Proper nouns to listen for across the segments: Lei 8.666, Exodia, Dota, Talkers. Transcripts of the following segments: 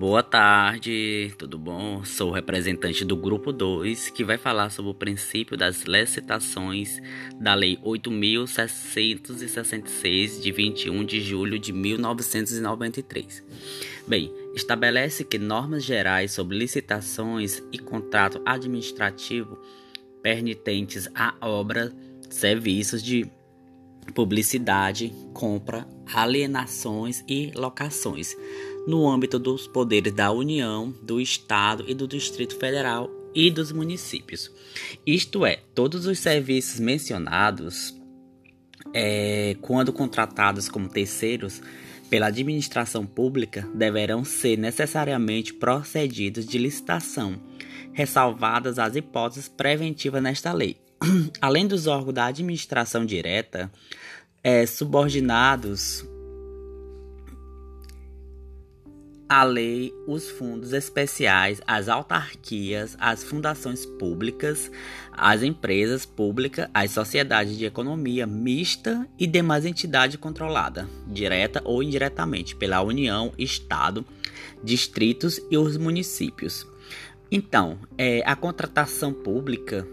Boa tarde, tudo bom? Sou o representante do Grupo 2, que vai falar sobre o princípio das licitações da Lei 8.666, de 21 de julho de 1993. Bem, estabelece que normas gerais sobre licitações e contrato administrativo pertinentes a obras, serviços de publicidade, compra, alienações e locações, no âmbito dos poderes da União, do Estado e do Distrito Federal e dos municípios. Isto é, todos os serviços mencionados, quando contratados como terceiros pela administração pública, deverão ser necessariamente procedidos de licitação, ressalvadas as hipóteses preventivas nesta lei. Além dos órgãos da administração direta, subordinados à lei, os fundos especiais, as autarquias, as fundações públicas, as empresas públicas, as sociedades de economia mista e demais entidades controladas, direta ou indiretamente, pela União, Estado, distritos e os municípios. Então, a contratação pública,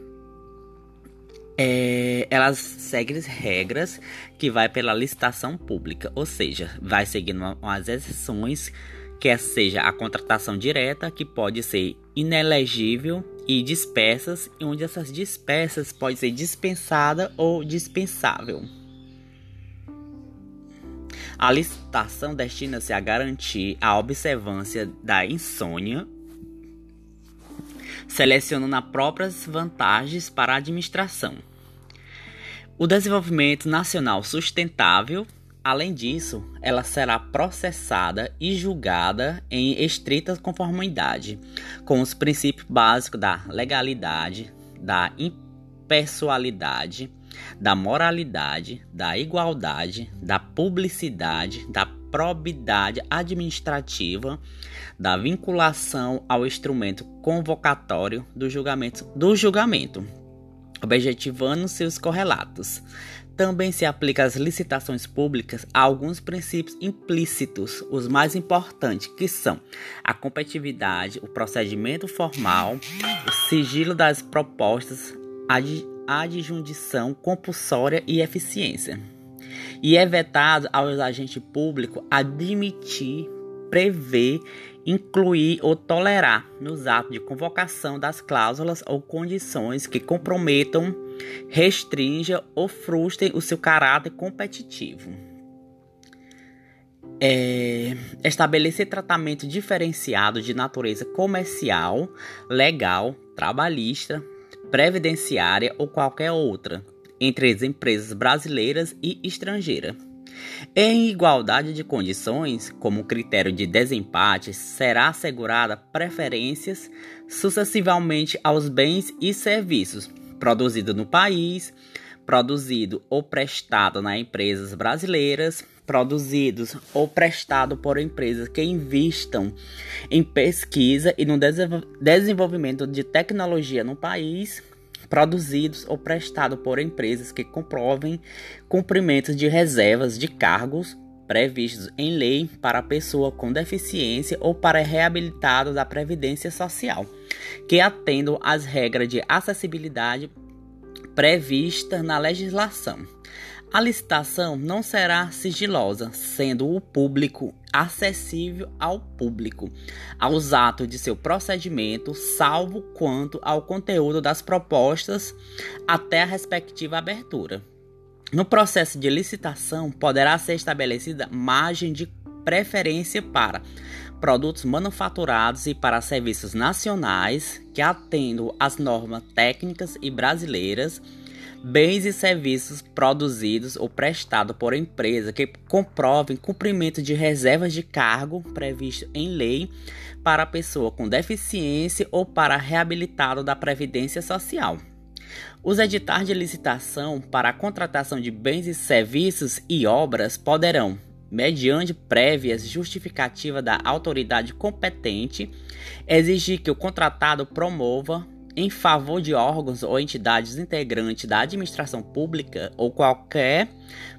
elas seguem regras que vai pela licitação pública, ou seja, vai seguindo as exceções, que seja a contratação direta, que pode ser inelegível, e dispersas, e onde essas dispersas pode ser dispensada ou dispensável. A licitação destina-se a garantir a observância da insônia, selecionando as próprias vantagens para a administração. O desenvolvimento nacional sustentável, além disso, ela será processada e julgada em estrita conformidade com os princípios básicos da legalidade, da impessoalidade, da moralidade, da igualdade, da publicidade, da probidade administrativa, da vinculação ao instrumento convocatório do julgamento, objetivando seus correlatos. Também se aplica às licitações públicas a alguns princípios implícitos, os mais importantes, que são a competitividade, o procedimento formal, o sigilo das propostas, a adjunção compulsória e eficiência. E é vetado aos agentes públicos admitir, prever, incluir ou tolerar nos atos de convocação das cláusulas ou condições que comprometam, restringam ou frustrem o seu caráter competitivo. Estabelecer tratamento diferenciado de natureza comercial, legal, trabalhista, previdenciária ou qualquer outra entre as empresas brasileiras e estrangeiras. Em igualdade de condições, como critério de desempate, será assegurada preferências sucessivamente aos bens e serviços produzidos no país, produzido ou prestado nas empresas brasileiras, produzidos ou prestado por empresas que investam em pesquisa e no desenvolvimento de tecnologia no país, produzidos ou prestados por empresas que comprovem cumprimento de reservas de cargos previstos em lei para pessoa com deficiência ou para reabilitado da Previdência Social, que atendam às regras de acessibilidade previstas na legislação. A licitação não será sigilosa, sendo o público acessível ao público, aos atos de seu procedimento, salvo quanto ao conteúdo das propostas até a respectiva abertura. No processo de licitação, poderá ser estabelecida margem de preferência para produtos manufaturados e para serviços nacionais que atendam às normas técnicas e brasileiras, bens e serviços produzidos ou prestados por empresa que comprovem cumprimento de reservas de cargo previsto em lei para pessoa com deficiência ou para reabilitado da Previdência Social. Os editais de licitação para a contratação de bens e serviços e obras poderão, mediante prévias justificativa da autoridade competente, exigir que o contratado promova, em favor de órgãos ou entidades integrantes da administração pública ou qualquer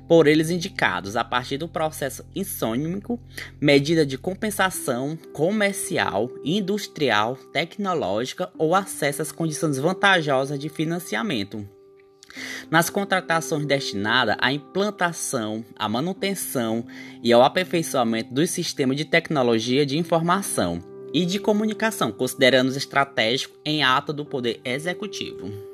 por eles indicados a partir do processo insônico, medida de compensação comercial, industrial, tecnológica ou acesso às condições vantajosas de financiamento. Nas contratações destinadas à implantação, à manutenção e ao aperfeiçoamento dos sistemas de tecnologia de informação e de comunicação, considerando-os estratégicos em ata do Poder Executivo.